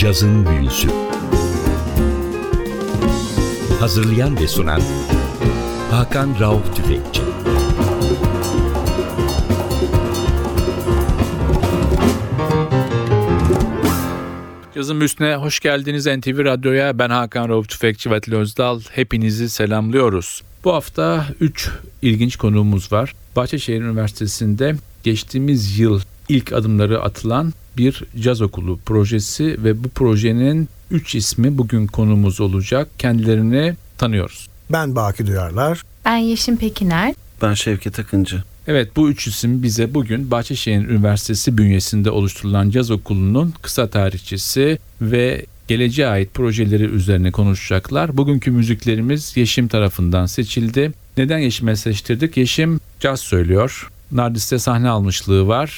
Cazın Büyüsü. Hazırlayan ve sunan Hakan Rauf Tüfekçi. Cazın Büyüsü'ne hoş geldiniz. NTV Radyo'ya ben Hakan Rauf Tüfekçi, Vatili Özdal. Hepinizi selamlıyoruz. Bu hafta 3 ilginç konuğumuz var. Bahçeşehir Üniversitesi'nde geçtiğimiz yıl ilk adımları atılan bir caz okulu projesi ve bu projenin 3 ismi bugün konuğumuz olacak. Kendilerini tanıyoruz. Ben Baki Duyarlar. Ben Yeşim Pekiner. Ben Şevket Akıncı. Evet, bu 3 isim bize bugün Bahçeşehir Üniversitesi bünyesinde oluşturulan caz okulunun kısa tarihçesi ve geleceğe ait projeleri üzerine konuşacaklar. Bugünkü müziklerimiz Yeşim tarafından seçildi. Neden Yeşim'e seçtirdik? Yeşim caz söylüyor. Nardis'te sahne almışlığı var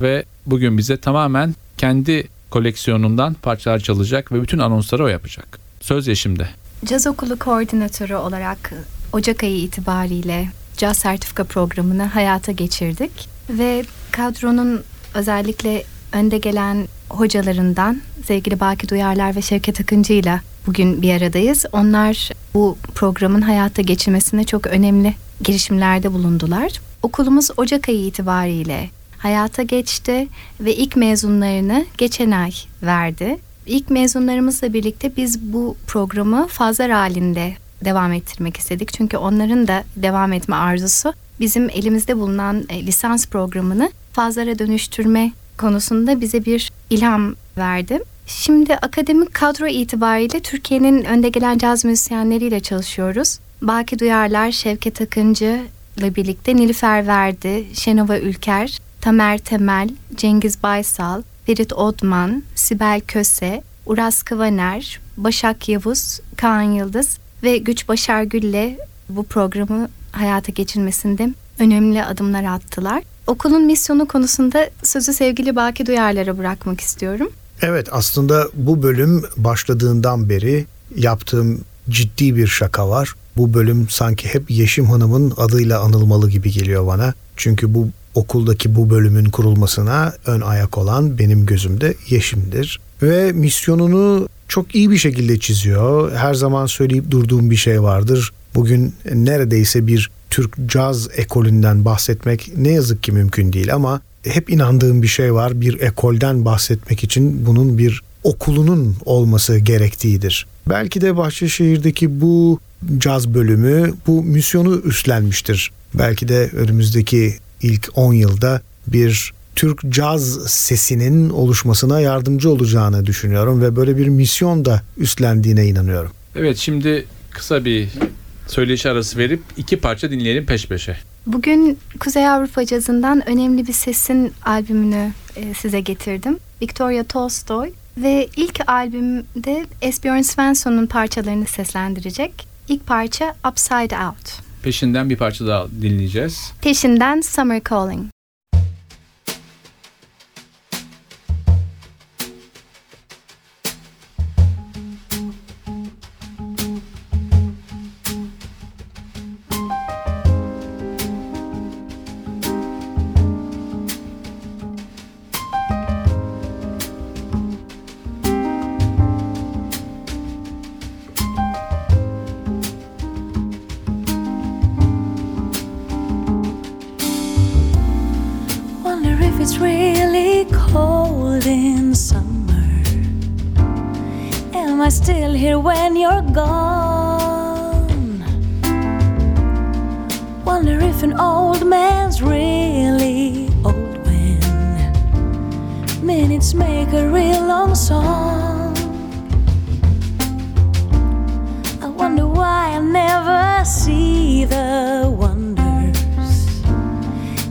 ve bugün bize tamamen kendi koleksiyonundan parçalar çalacak ve bütün anonsları o yapacak. Söz Yeşim'de. Caz okulu koordinatörü olarak Ocak ayı itibariyle caz sertifika programını hayata geçirdik ve kadronun özellikle önde gelen hocalarından sevgili Baki Duyarlar ve Şevket Akıncı ile bugün bir aradayız. Onlar bu programın hayata geçirmesine çok önemli girişimlerde bulundular. Okulumuz Ocak ayı itibariyle hayata geçti ve ilk mezunlarını geçen ay verdi. İlk mezunlarımızla birlikte biz bu programı fazlar halinde devam ettirmek istedik. Çünkü onların da devam etme arzusu bizim elimizde bulunan lisans programını fazlara dönüştürme konusunda bize bir ilham verdi. Şimdi akademik kadro itibariyle Türkiye'nin önde gelen caz müzisyenleriyle çalışıyoruz. Baki Duyarlar, Şevket Akıncı ile birlikte Nilüfer verdi, Şenova Ülker, Tamer Temel, Cengiz Baysal, Ferit Odman, Sibel Köse, Uras Kıvaner, Başak Yavuz, Kaan Yıldız ve Güç Başargül'le bu programı hayata geçirmesinde önemli adımlar attılar. Okulun misyonu konusunda sözü sevgili Baki Duyarlar'a bırakmak istiyorum. Evet, aslında bu bölüm başladığından beri yaptığım ciddi bir şaka var. Bu bölüm sanki hep Yeşim Hanım'ın adıyla anılmalı gibi geliyor bana. Çünkü bu okuldaki bu bölümün kurulmasına ön ayak olan benim gözümde Yeşim'dir. Ve misyonunu çok iyi bir şekilde çiziyor. Her zaman söyleyip durduğum bir şey vardır. Bugün neredeyse bir Türk caz ekolünden bahsetmek ne yazık ki mümkün değil ama hep inandığım bir şey var. Bir ekolden bahsetmek için bunun bir okulunun olması gerektiğidir. Belki de Bahçeşehir'deki bu caz bölümü bu misyonu üstlenmiştir. Belki de önümüzdeki ilk 10 yılda bir Türk caz sesinin oluşmasına yardımcı olacağını düşünüyorum ve böyle bir misyon da üstlendiğine inanıyorum. Evet, şimdi kısa bir söyleşi arası verip 2 parça dinleyelim peş peşe. Bugün Kuzey Avrupa cazından önemli bir sesin albümünü size getirdim. Victoria Tolstoy ve ilk albümde Esbjörn Svensson'un parçalarını seslendirecek. İlk parça Upside Out. Peşinden bir parça daha dinleyeceğiz. Peşinden Summer Calling. Still here when you're gone. Wonder if an old man's really old when minutes make a real long song. I wonder why I never see the wonders.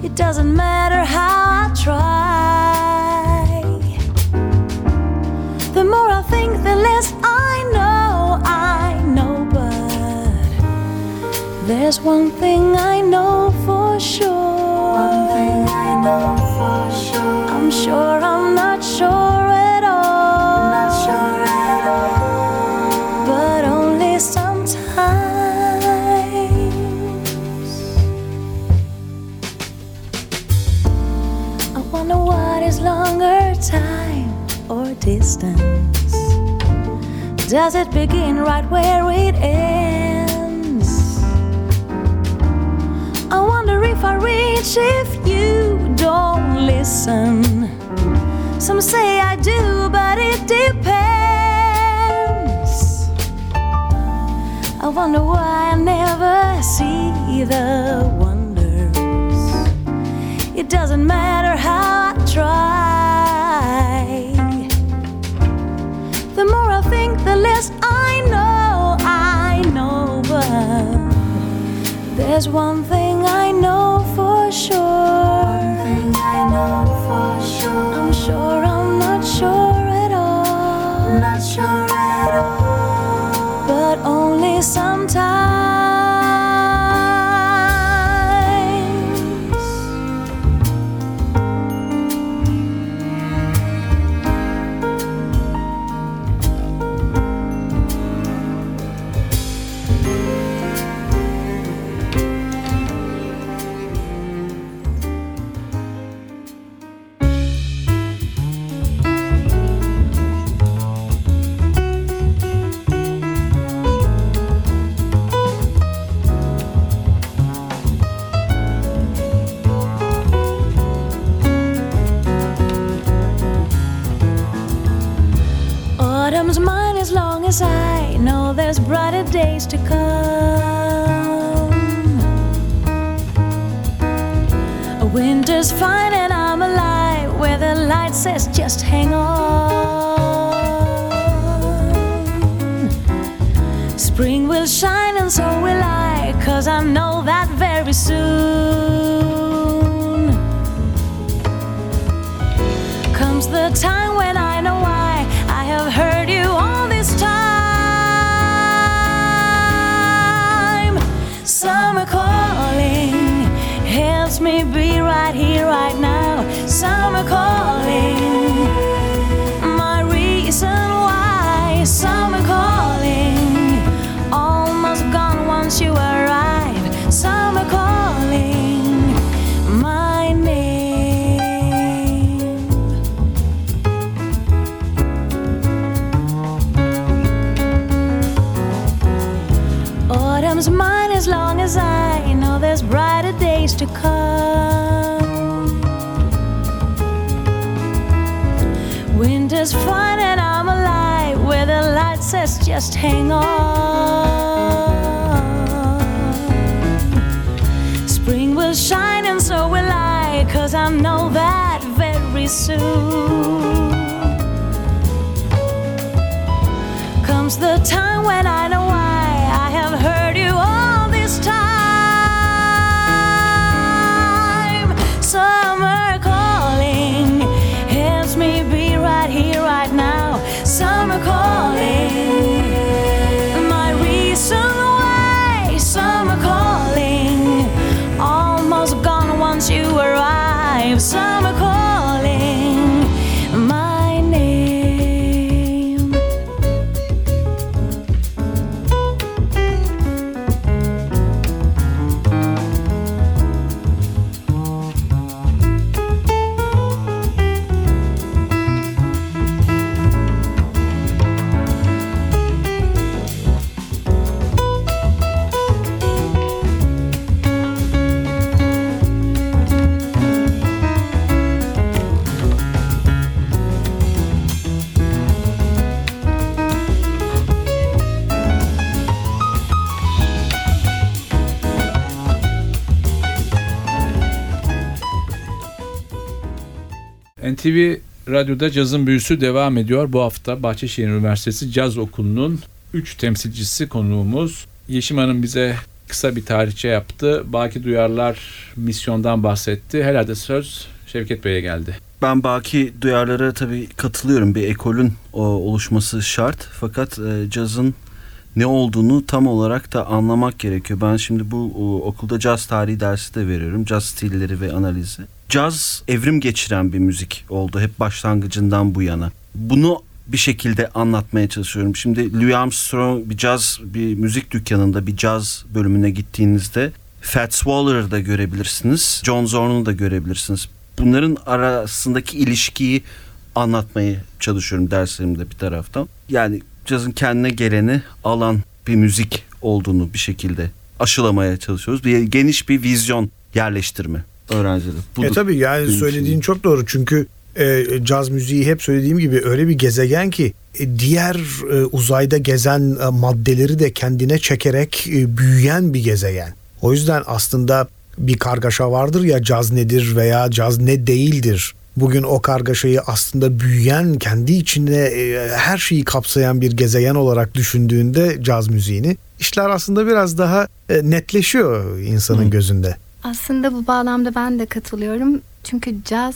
It doesn't matter how I try. The more I think, the less there's one thing I know for sure. One thing I know for sure. I'm sure I'm not sure at all. Not sure at all. But only sometimes. I wonder what is longer, time or distance. Does it begin right where it ends? I wonder if I reach if you don't listen. Some say I do, but it depends. I wonder why I never see the wonders. It doesn't matter how I try. The more I think, the less I know, but there's one thing I know for sure. I'm sure I'm not sure at all. But only sometimes. As I know there's brighter days to come. A winter's fine and I'm alive where the light says just hang on. Spring will shine and so will I, 'cause I know that very soon comes the time when I know why I have heard you all this time. Summer calling helps me be right here, right now. Summer calling, my reason why. Summer calling, almost gone once you arrive. Summer calling, my name. Autumn's mine as long as I know there's brighter days to come. Winter's fine and I'm alive where the light says just hang on. Spring will shine and so will I, 'cause I know that very soon comes the time when I know why I have heard you all this time. Summer calling helps me be right here, right now. Summer calling, my reason why. Summer calling, almost gone once you arrive. Summer calling, my name. NTV Radyo'da Cazın Büyüsü devam ediyor. Bu hafta Bahçeşehir Üniversitesi Caz Okulu'nun 3 temsilcisi konuğumuz. Yeşim Hanım bize kısa bir tarihçe yaptı. Baki Duyarlar misyondan bahsetti. Herhalde söz Şevket Bey'e geldi. Ben Baki Duyarlar'a tabii katılıyorum. Bir ekolün oluşması şart. Fakat cazın ne olduğunu tam olarak da anlamak gerekiyor. Ben şimdi bu okulda caz tarihi dersi de veriyorum. Caz stilleri ve analizi. Caz evrim geçiren bir müzik oldu hep başlangıcından bu yana. Bunu bir şekilde anlatmaya çalışıyorum. Şimdi Louis Armstrong bir müzik dükkanında bir caz bölümüne gittiğinizde Fats Waller'ı da görebilirsiniz. John Zorn'u da görebilirsiniz. Bunların arasındaki ilişkiyi anlatmaya çalışıyorum derslerimde bir taraftan. Yani cazın kendine geleni alan bir müzik olduğunu bir şekilde aşılamaya çalışıyoruz. Bir geniş bir vizyon yerleştirme öğrencileri. Tabii yani söylediğin çok doğru. Çünkü caz müziği hep söylediğim gibi öyle bir gezegen ki diğer uzayda gezen maddeleri de kendine çekerek büyüyen bir gezegen. O yüzden aslında bir kargaşa vardır ya, caz nedir veya caz ne değildir. Bugün o kargaşayı aslında büyüyen, kendi içinde her şeyi kapsayan bir gezegen olarak düşündüğünde caz müziğini, işler aslında biraz daha netleşiyor insanın gözünde. Aslında bu bağlamda ben de katılıyorum. Çünkü caz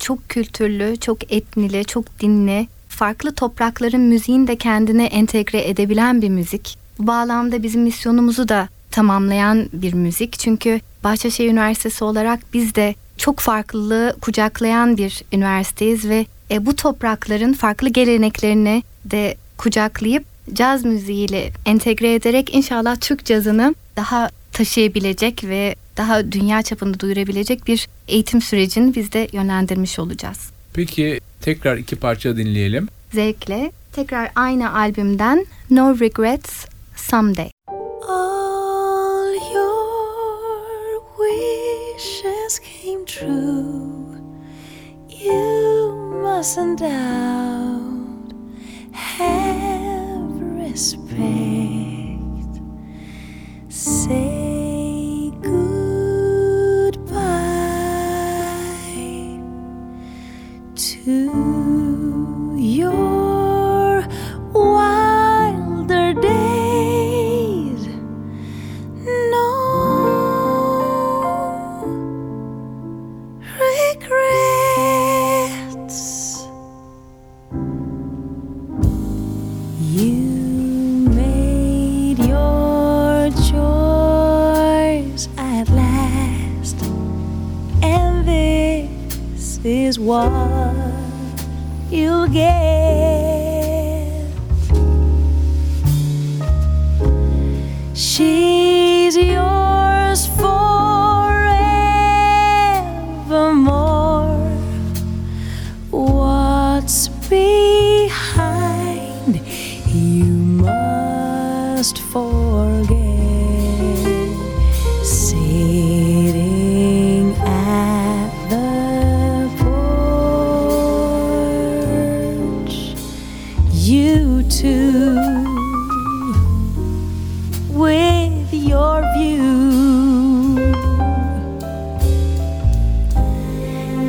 çok kültürlü, çok etnili, çok dinli, farklı toprakların müziğini de kendine entegre edebilen bir müzik. Bu bağlamda bizim misyonumuzu da tamamlayan bir müzik. Çünkü Bahçeşehir Üniversitesi olarak biz de çok farklılığı kucaklayan bir üniversiteyiz ve bu toprakların farklı geleneklerini de kucaklayıp caz müziğiyle entegre ederek inşallah Türk cazını daha taşıyabilecek ve daha dünya çapında duyurabilecek bir eğitim sürecini biz de yönlendirmiş olacağız. Peki tekrar iki parça dinleyelim. Zevkle. Tekrar aynı albümden No Regrets Someday. All your wishes came true. You mustn't doubt. Have respect. Say goodbye to your wilder days. No regrets. You made your choice at last, and this is what you'll get. She's yours forevermore. What's behind, you must forget. Sitting at the with your view,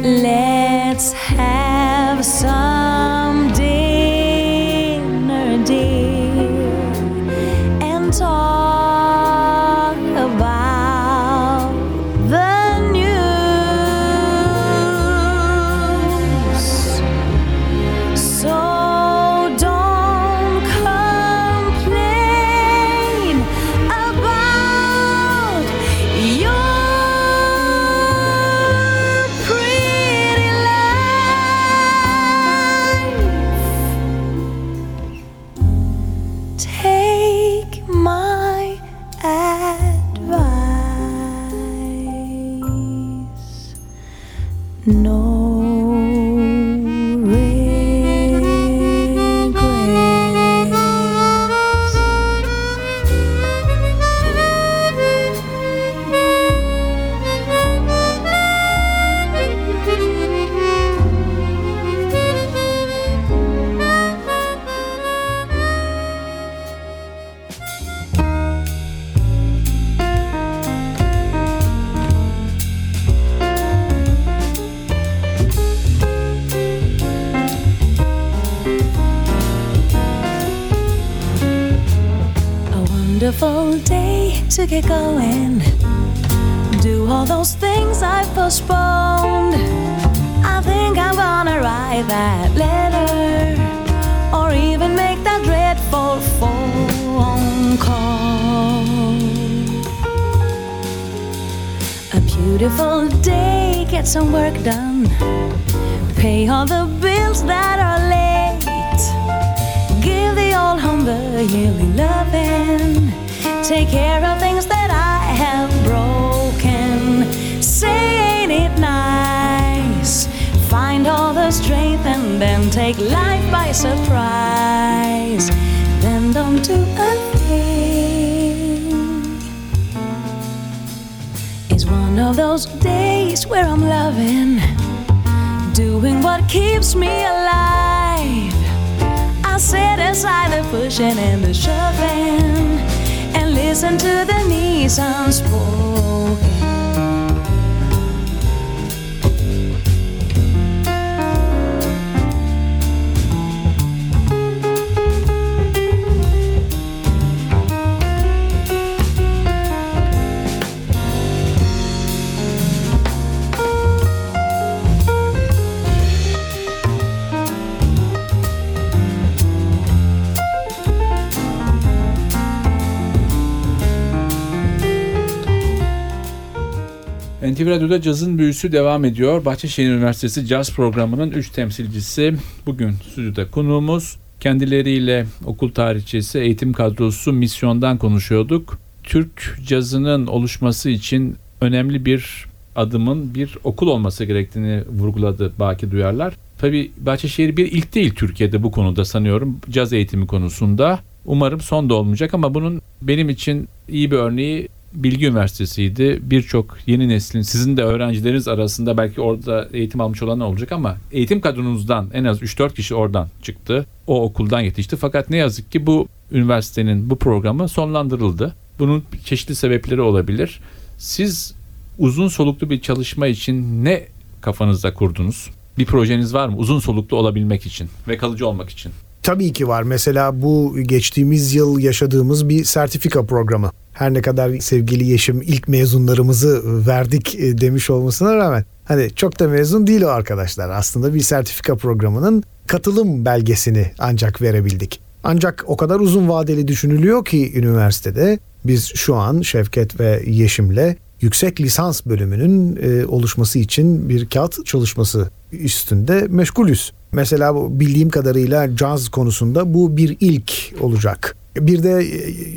let's have some dinner, dear, and talk about the news. So day to get going, do all those things I've postponed. I think I'm gonna write that letter, or even make that dreadful phone call. A beautiful day, get some work done, pay all the bills that are late, give the old home the yearly loving, take care of things that I have broken. Say ain't it nice? Find all the strength and then take life by surprise. turned on to a thing. It's one of those days where I'm loving, doing what keeps me alive. I sit inside the pushing and the shoving, and listen to the needs unspoken. NTV Radyo'da Cazın Büyüsü devam ediyor. Bahçeşehir Üniversitesi Caz Programı'nın 3 temsilcisi bugün stüdyoda konuğumuz. Kendileriyle okul tarihçesi, eğitim kadrosu misyondan konuşuyorduk. Türk cazının oluşması için önemli bir adımın bir okul olması gerektiğini vurguladı Baki Duyarlar. Tabii Bahçeşehir bir ilk değil Türkiye'de bu konuda sanıyorum, caz eğitimi konusunda. Umarım son da olmayacak ama bunun benim için iyi bir örneği Bilgi Üniversitesi'ydi. Birçok yeni neslin, sizin de öğrencileriniz arasında belki orada eğitim almış olan olacak ama eğitim kadronuzdan en az 3-4 kişi oradan çıktı. O okuldan yetişti. Fakat ne yazık ki bu üniversitenin bu programı sonlandırıldı. Bunun çeşitli sebepleri olabilir. Siz uzun soluklu bir çalışma için ne kafanızda kurdunuz? Bir projeniz var mı? Uzun soluklu olabilmek için ve kalıcı olmak için. Tabii ki var. Mesela bu geçtiğimiz yıl yaşadığımız bir sertifika programı. Her ne kadar sevgili Yeşim ilk mezunlarımızı verdik demiş olmasına rağmen hani çok da mezun değil o arkadaşlar. Aslında bir sertifika programının katılım belgesini ancak verebildik. Ancak o kadar uzun vadeli düşünülüyor ki üniversitede biz şu an Şevket ve Yeşim'le yüksek lisans bölümünün oluşması için bir kağıt çalışması üstünde meşgulüz. Mesela bildiğim kadarıyla caz konusunda bu bir ilk olacak. Bir de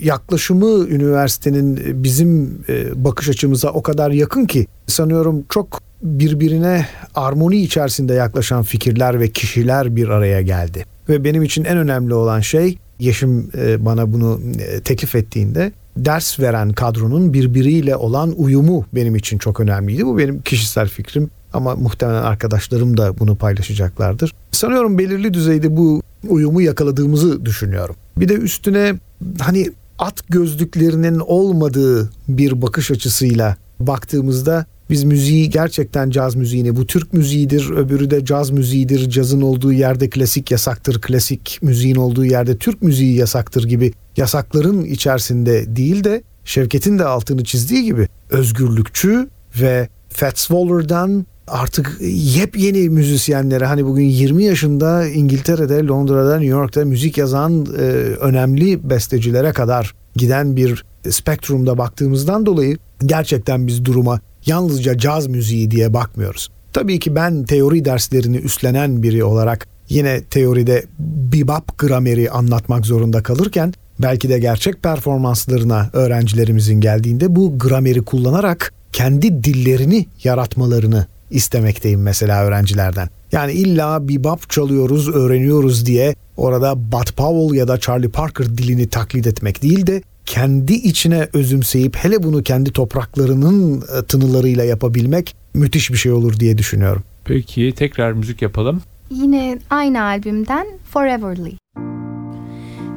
yaklaşımı üniversitenin bizim bakış açımıza o kadar yakın ki sanıyorum çok birbirine armoni içerisinde yaklaşan fikirler ve kişiler bir araya geldi. Ve benim için en önemli olan şey, Yeşim bana bunu teklif ettiğinde, ders veren kadronun birbiriyle olan uyumu benim için çok önemliydi. Bu benim kişisel fikrim ama muhtemelen arkadaşlarım da bunu paylaşacaklardır. Sanıyorum belirli düzeyde bu uyumu yakaladığımızı düşünüyorum. Bir de üstüne hani at gözlüklerinin olmadığı bir bakış açısıyla baktığımızda biz müziği, gerçekten caz müziğini, bu Türk müziğidir, öbürü de caz müziğidir, cazın olduğu yerde klasik yasaktır, klasik müziğin olduğu yerde Türk müziği yasaktır gibi yasakların içerisinde değil de Şevket'in de altını çizdiği gibi özgürlükçü ve Fats Waller'dan artık yepyeni müzisyenlere, hani bugün 20 yaşında İngiltere'de, Londra'da, New York'ta müzik yazan önemli bestecilere kadar giden bir spektrumda baktığımızdan dolayı gerçekten biz duruma yalnızca caz müziği diye bakmıyoruz. Tabii ki ben teori derslerini üstlenen biri olarak yine teoride bebop grameri anlatmak zorunda kalırken belki de gerçek performanslarına öğrencilerimizin geldiğinde bu grameri kullanarak kendi dillerini yaratmalarını istemekteyim mesela öğrencilerden. Yani illa bebop çalıyoruz, öğreniyoruz diye orada Bud Powell ya da Charlie Parker dilini taklit etmek değil de kendi içine özümseyip hele bunu kendi topraklarının tınılarıyla yapabilmek müthiş bir şey olur diye düşünüyorum. Peki tekrar müzik yapalım. Yine aynı albümden Foreverly.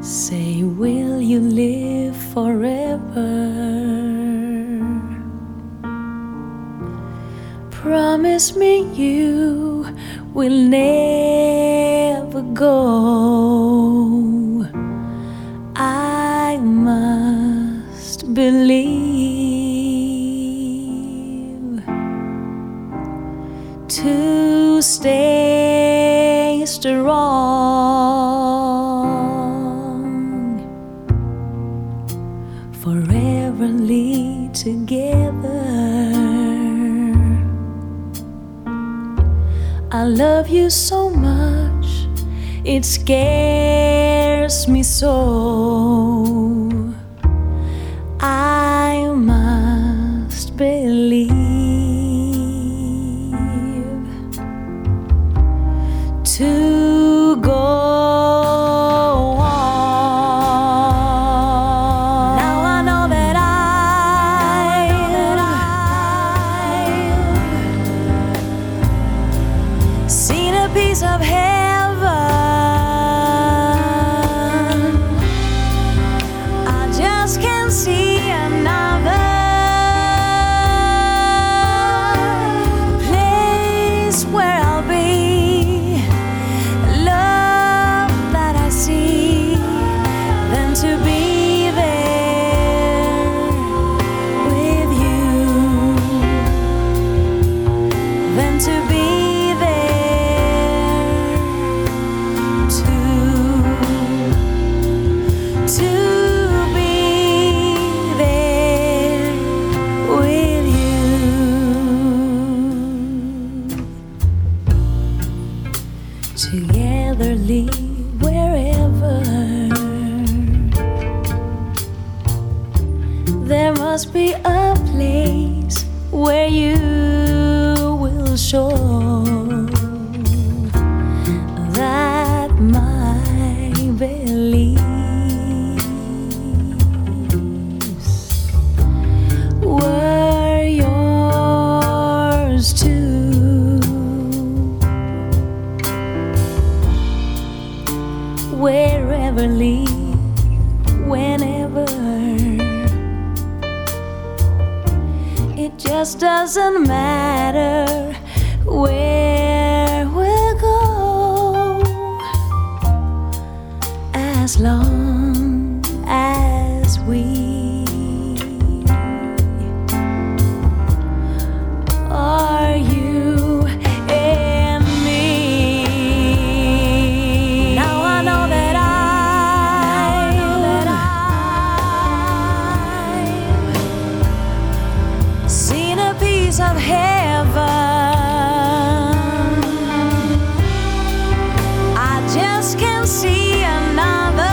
Say will you live forever? Promise me you will never go. I must believe to stay strong, foreverly together. I love you so much, it scares me so. I must believe to go on. There must be a place where you will show that my beliefs were yours too, wherever lead, whenever. Just doesn't matter where we'll go, as long as we are you and me. Now I know that I see a piece of heaven. I just can't see another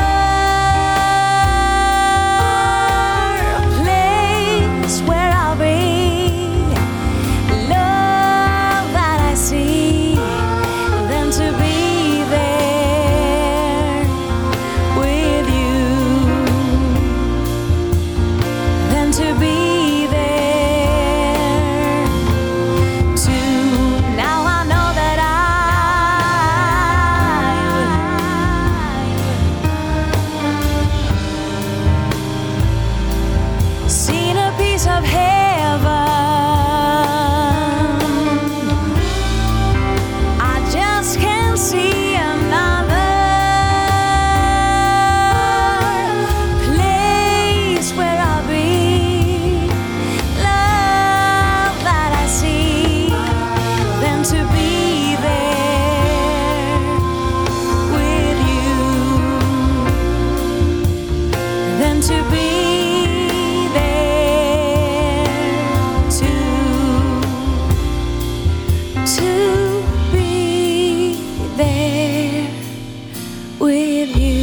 place where I'll be love that I see than to be there with you, than to be there. Too. Now I know that I've seen a piece of heaven. I just can't see another place where I'll be love that I see than to be there with you, than to be there to be there with you.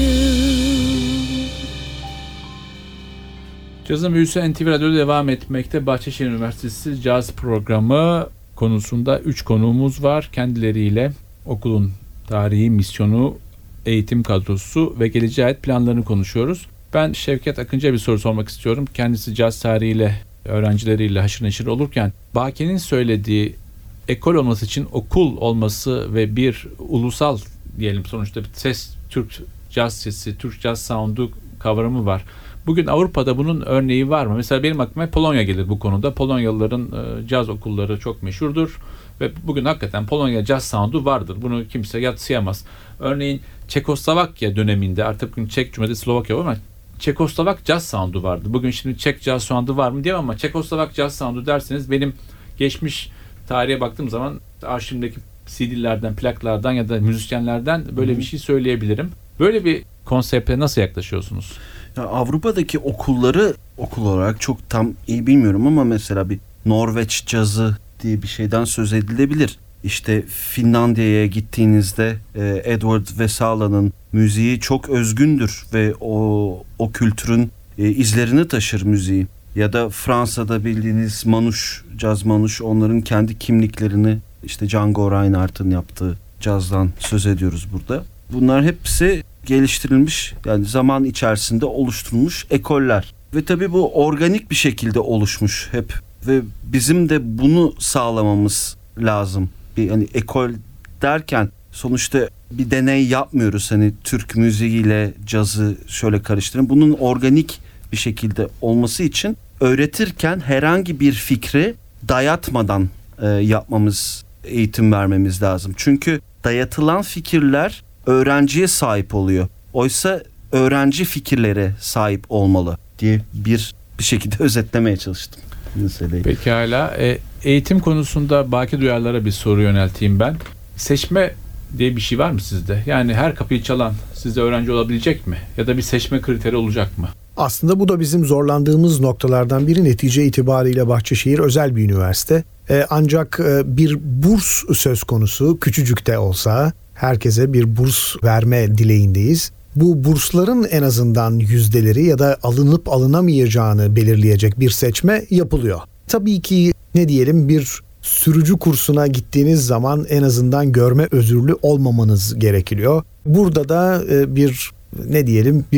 Cazın Büyüsü NTV Radyo devam etmekte. Bahçeşehir Üniversitesi Caz Programı konusunda 3 konuğumuz var. Kendileriyle okulun tarihi, misyonu, eğitim kadrosu ve geleceğe ait planlarını konuşuyoruz. Ben Şevket Akıncı'ya bir soru sormak istiyorum. Kendisi caz tarihiyle, öğrencileriyle haşır neşir olurken Baki'nin söylediği ekol olması için okul olması ve bir ulusal, diyelim sonuçta bir ses, Türk caz sesi, Türk caz soundu kavramı var. Bugün Avrupa'da bunun örneği var mı? Mesela benim aklıma Polonya gelir bu konuda. Polonyalıların caz okulları çok meşhurdur ve bugün hakikaten Polonya caz soundu vardır. Bunu kimse yadsıyamaz. Örneğin Çekoslovakya döneminde, artık bugün Çek Cumhuriyeti, Slovakya var ama Çekoslovak caz soundu vardı. Bugün şimdi Çek caz soundu var mı diyemem ama Çekoslovak caz soundu derseniz benim geçmiş tarihe baktığım zaman arşivimdeki CD'lerden, plaklardan ya da müzisyenlerden böyle bir şey söyleyebilirim. Böyle bir konsepte nasıl yaklaşıyorsunuz? Ya Avrupa'daki okulları okul olarak çok tam iyi bilmiyorum ama mesela bir Norveç cazı diye bir şeyden söz edilebilir. İşte Finlandiya'ya gittiğinizde Edward Vesala'nın müziği çok özgündür ve o kültürün izlerini taşır müziği. Ya da Fransa'da bildiğiniz manuş, caz manuş, onların kendi kimliklerini, işte Django Reinhardt'ın yaptığı cazdan söz ediyoruz burada. Bunlar hepsi geliştirilmiş, yani zaman içerisinde oluşturulmuş ekoller. Ve tabii bu organik bir şekilde oluşmuş hep ve bizim de bunu sağlamamız lazım. Bir hani ekol derken sonuçta bir deney yapmıyoruz, hani Türk müziğiyle cazı şöyle karıştırın. Bunun organik bir şekilde olması için öğretirken herhangi bir fikri dayatmadan yapmamız, eğitim vermemiz lazım. Çünkü dayatılan fikirler öğrenciye sahip oluyor. Oysa öğrenci fikirlere sahip olmalı diye bir şekilde özetlemeye çalıştım meseleyi. Pekala. Eğitim konusunda Baki Duyarlar'a bir soru yönelteyim ben. Seçme diye bir şey var mı sizde? Yani her kapıyı çalan sizde öğrenci olabilecek mi? Ya da bir seçme kriteri olacak mı? Aslında bu da bizim zorlandığımız noktalardan biri. Netice itibariyle Bahçeşehir özel bir üniversite. Ancak bir burs söz konusu, küçücük de olsa herkese bir burs verme dileğindeyiz. bu bursların en azından yüzdeleri ya da alınıp alınamayacağını belirleyecek bir seçme yapılıyor. Tabii ki ne diyelim bir sürücü kursuna gittiğiniz zaman en azından görme özürlü olmamanız gerekiyor. Burada da bir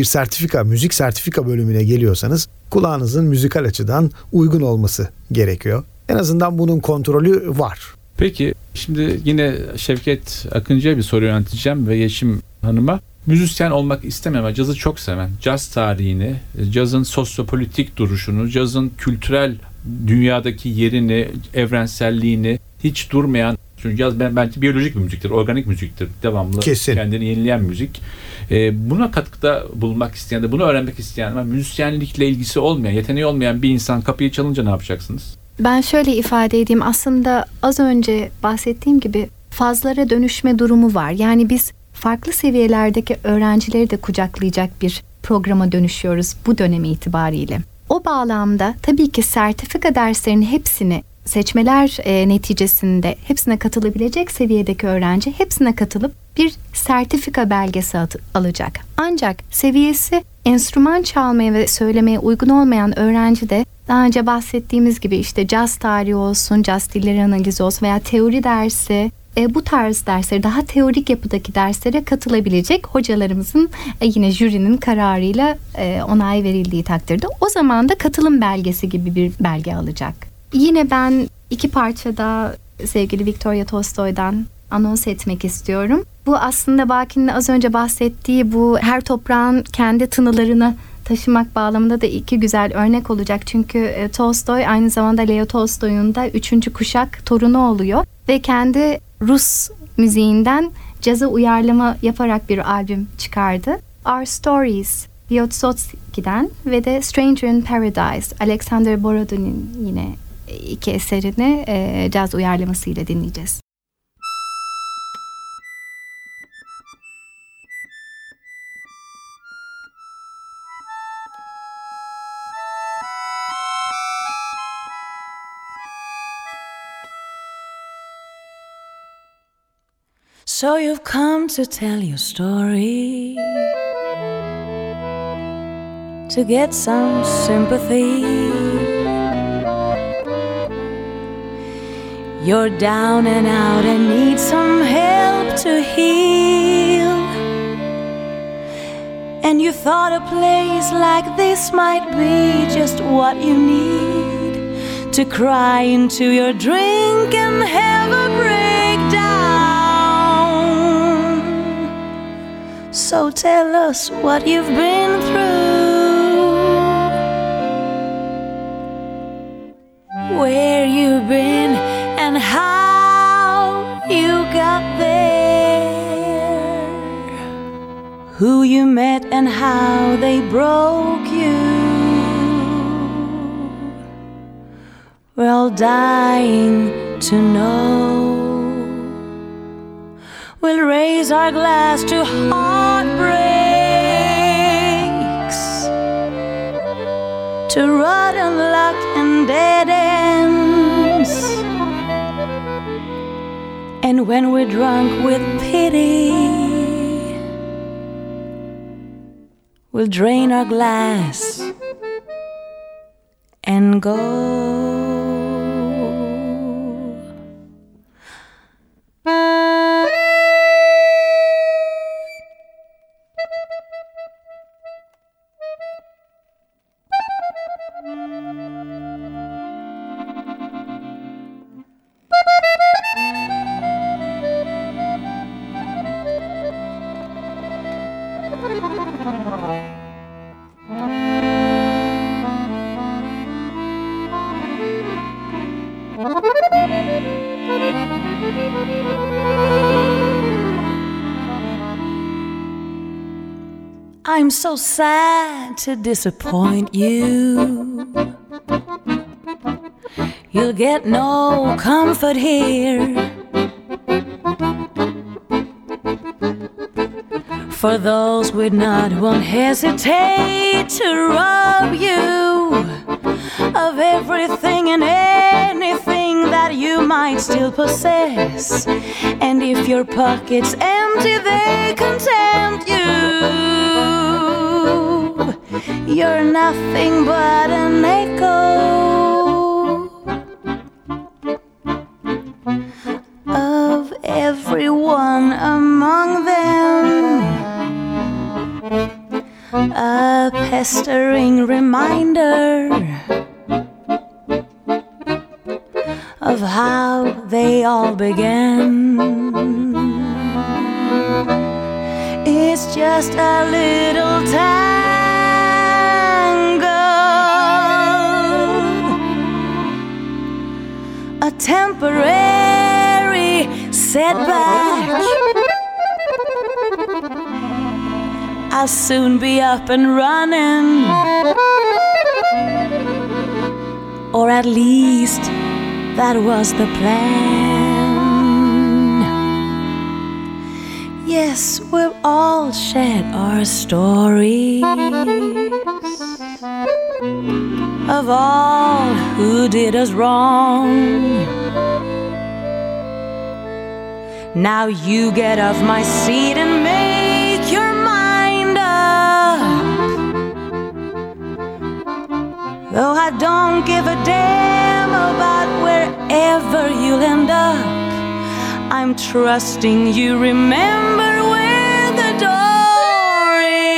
sertifika, müzik sertifika bölümüne geliyorsanız kulağınızın müzikal açıdan uygun olması gerekiyor. En azından bunun kontrolü var. Peki şimdi yine Şevket Akıncı'ya bir soru yönelteceğim ve Yeşim Hanım'a. Müzisyen olmak istemeyen, cazı çok seven, caz tarihini, cazın sosyopolitik duruşunu, cazın kültürel dünyadaki yerini, evrenselliğini hiç durmayan, çünkü caz bence biyolojik bir müziktir, organik müziktir, devamlı kendini yenileyen müzik. Buna katkıda bulunmak isteyen de, bunu öğrenmek isteyen ama müzisyenlikle ilgisi olmayan, yeteneği olmayan bir insan kapıyı çalınca ne yapacaksınız? Ben şöyle ifade edeyim, aslında az önce bahsettiğim gibi fazlara dönüşme durumu var. Yani biz farklı seviyelerdeki öğrencileri de kucaklayacak bir programa dönüşüyoruz bu dönemi itibariyle. O bağlamda tabii ki sertifika derslerinin hepsini seçmeler neticesinde hepsine katılabilecek seviyedeki öğrenci hepsine katılıp bir sertifika belgesi alacak. Ancak seviyesi enstrüman çalmaya ve söylemeye uygun olmayan öğrenci de daha önce bahsettiğimiz gibi işte caz tarihi olsun, caz dilleri analizi olsun veya teori dersi, bu tarz derslere, daha teorik yapıdaki derslere katılabilecek, hocalarımızın yine jürinin kararıyla onay verildiği takdirde. O zaman da katılım belgesi gibi bir belge alacak. Yine ben iki parçada sevgili Victoria Tolstoy'dan anons etmek istiyorum. Bu aslında Baki'nin az önce bahsettiği bu her toprağın kendi tınılarını taşımak bağlamında da iki güzel örnek olacak. Çünkü Tolstoy aynı zamanda Leo Tolstoy'un da 3. kuşak torunu oluyor ve kendi Rus müziğinden caza uyarlama yaparak bir albüm çıkardı. Our Stories, Biotsotsiki'den ve de Stranger in Paradise, Alexander Borodin'in yine iki eserini caz uyarlamasıyla dinleyeceğiz. So you've come to tell your story, to get some sympathy. You're down and out and need some help to heal. And you thought a place like this might be just what you need to cry into your drink and have a breakdown. So tell us what you've been through, where you've been and how you got there, who you met and how they broke you. We're all dying to know. We'll raise our glass to heartbreaks, to rotten luck and dead ends. And when we're drunk with pity, we'll drain our glass and go. I'm so sad to disappoint you. You'll get no comfort here. For those with not won't hesitate to rob you of everything and anything that you might still possess. And if your pocket's empty, they contempt you. You're nothing but an echo of everyone among them, a pestering reminder of how they all began. It's just a little tangle, a temporary setback. I'll soon be up and running, or at least that was the plan. Yes, we've all shared our stories of all who did us wrong. Now you get off my seat and make your mind up. Though I don't give a damn about wherever you'll end up, I'm trusting you remember where the door is.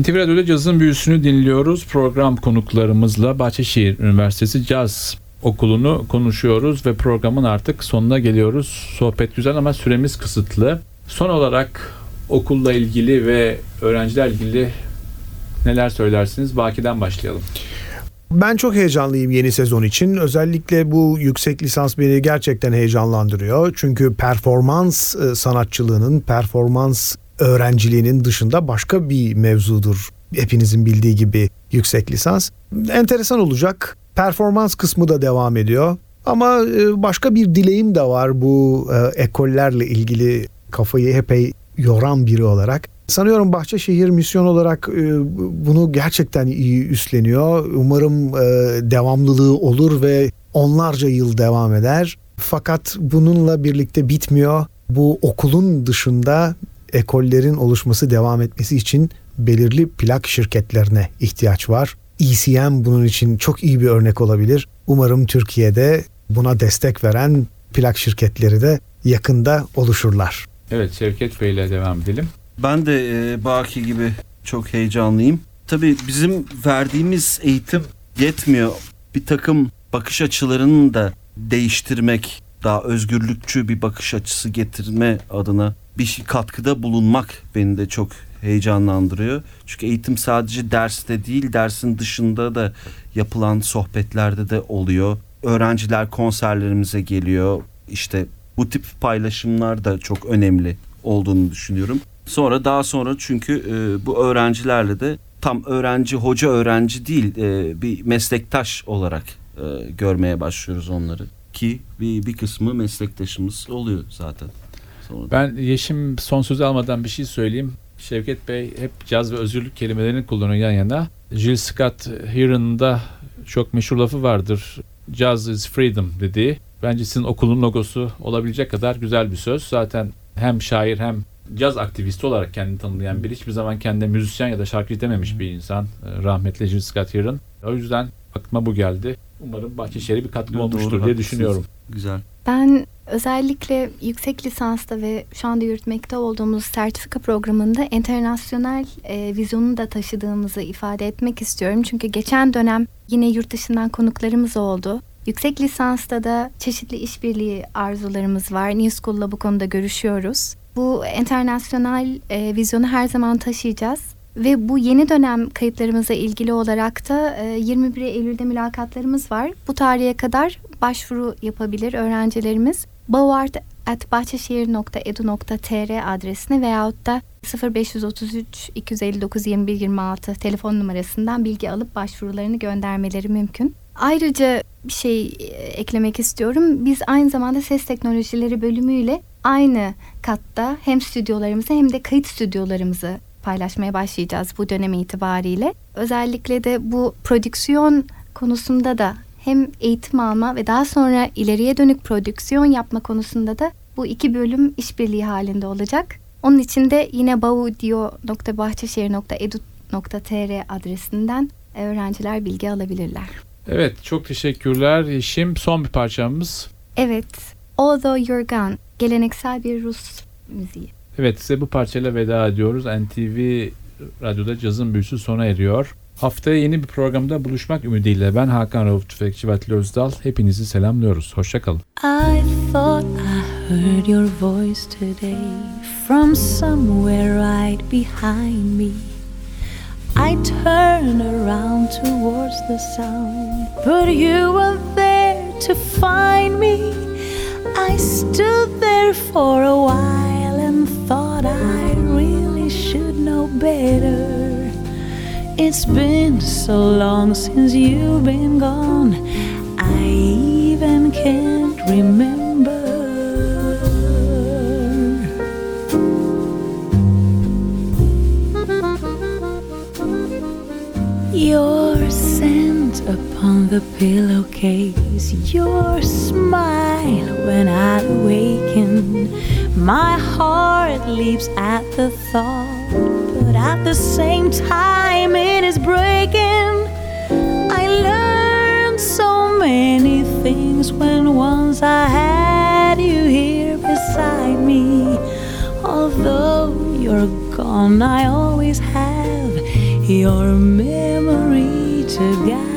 NTV Radyo'da Cazın Büyüsü'nü dinliyoruz. Program konuklarımızla Bahçeşehir Üniversitesi Caz Okulu'nu konuşuyoruz ve programın artık sonuna geliyoruz. Sohbet güzel ama süremiz kısıtlı. Son olarak okulla ilgili ve öğrencilerle ilgili neler söylersiniz? Baki'den başlayalım. Ben çok heyecanlıyım yeni sezon için. Özellikle bu yüksek lisans beni gerçekten heyecanlandırıyor. Çünkü performans sanatçılığının, performans öğrenciliğinin dışında başka bir mevzudur. Hepinizin bildiği gibi yüksek lisans. Enteresan olacak. Performans kısmı da devam ediyor. Ama başka bir dileğim de var bu ekollerle ilgili kafayı epey yoran biri olarak. Sanıyorum Bahçeşehir misyon olarak bunu gerçekten iyi üstleniyor. Umarım devamlılığı olur ve onlarca yıl devam eder. Fakat bununla birlikte bitmiyor. Bu okulun dışında ekollerin oluşması, devam etmesi için belirli plak şirketlerine ihtiyaç var. ECM bunun için çok iyi bir örnek olabilir. Umarım Türkiye'de buna destek veren plak şirketleri de yakında oluşurlar. Evet, Şevket Bey ile devam edelim. Ben de Baki gibi çok heyecanlıyım. Tabii bizim verdiğimiz eğitim yetmiyor. Bir takım bakış açılarını da değiştirmek, daha özgürlükçü bir bakış açısı getirme adına bir katkıda bulunmak beni de çok heyecanlandırıyor. Çünkü eğitim sadece derste değil, dersin dışında da yapılan sohbetlerde de oluyor. Öğrenciler konserlerimize geliyor. İşte bu tip paylaşımlar da çok önemli olduğunu düşünüyorum. Daha sonra çünkü bu öğrencilerle de tam öğrenci, hoca öğrenci değil, bir meslektaş olarak görmeye başlıyoruz onları. Ki bir kısmı meslektaşımız oluyor zaten. Sonra ben Yeşim son sözü almadan bir şey söyleyeyim. Şevket Bey hep caz ve özgürlük kelimelerini kullanıyor yan yana. Jill Scott Hiron'da çok meşhur lafı vardır. Jazz is freedom dediği. Bence sizin okulun logosu olabilecek kadar güzel bir söz. Zaten hem şair hem caz aktivisti olarak kendini tanımlayan biri. Hiçbir zaman kendine müzisyen ya da şarkıcı dememiş bir insan. Rahmetli Jill Scott Hiron. O yüzden aklıma bu geldi. Umarım Bahçeşehir'e bir katkı olmuştur diye haklısınız. Düşünüyorum. Güzel. Ben özellikle yüksek lisansta ve şu anda yürütmekte olduğumuz sertifika programında internasyonel vizyonunu da taşıdığımızı ifade etmek istiyorum. Çünkü geçen dönem yine yurt dışından konuklarımız oldu. Yüksek lisansta da çeşitli işbirliği arzularımız var. New School'la bu konuda görüşüyoruz. Bu internasyonel vizyonu her zaman taşıyacağız. Ve bu yeni dönem kayıtlarımıza ilgili olarak da 21 Eylül'de mülakatlarımız var. Bu tarihe kadar başvuru yapabilir öğrencilerimiz. bauart@bahçeşehir.edu.tr adresine veyahut da 0533 259 2126 telefon numarasından bilgi alıp başvurularını göndermeleri mümkün. Ayrıca bir şey eklemek istiyorum. Biz aynı zamanda Ses Teknolojileri bölümüyle aynı katta hem stüdyolarımızı hem de kayıt stüdyolarımızı paylaşmaya başlayacağız bu dönem itibariyle. Özellikle de bu prodüksiyon konusunda da hem eğitim alma ve daha sonra ileriye dönük prodüksiyon yapma konusunda da bu iki bölüm işbirliği halinde olacak. Onun için de yine baudio.bahçeşehir.edu.tr adresinden öğrenciler bilgi alabilirler. Evet, çok teşekkürler Yeşim. Son bir parçamız. Evet, Although You're Gone, geleneksel bir Rus müziği. Evet, size bu parçayla veda ediyoruz. NTV Radyo'da Cazın Büyüsü sona eriyor. Haftaya yeni bir programda buluşmak ümidiyle ben Hakan Rauf Tüfekçi, Vatili Özdal. Hepinizi selamlıyoruz. Hoşça kalın. I thought I heard your voice today from somewhere right behind me. I turn around towards the sound, but you were there to find me. I stood there for a while. Thought I really should know better. It's been so long since you've been gone, I even can't remember. Your scent upon the pillowcase, your smile when I awaken. My heart leaps at the thought, but at the same time it is breaking. I learned so many things when once I had you here beside me. Although you're gone, I always have your memory to guide.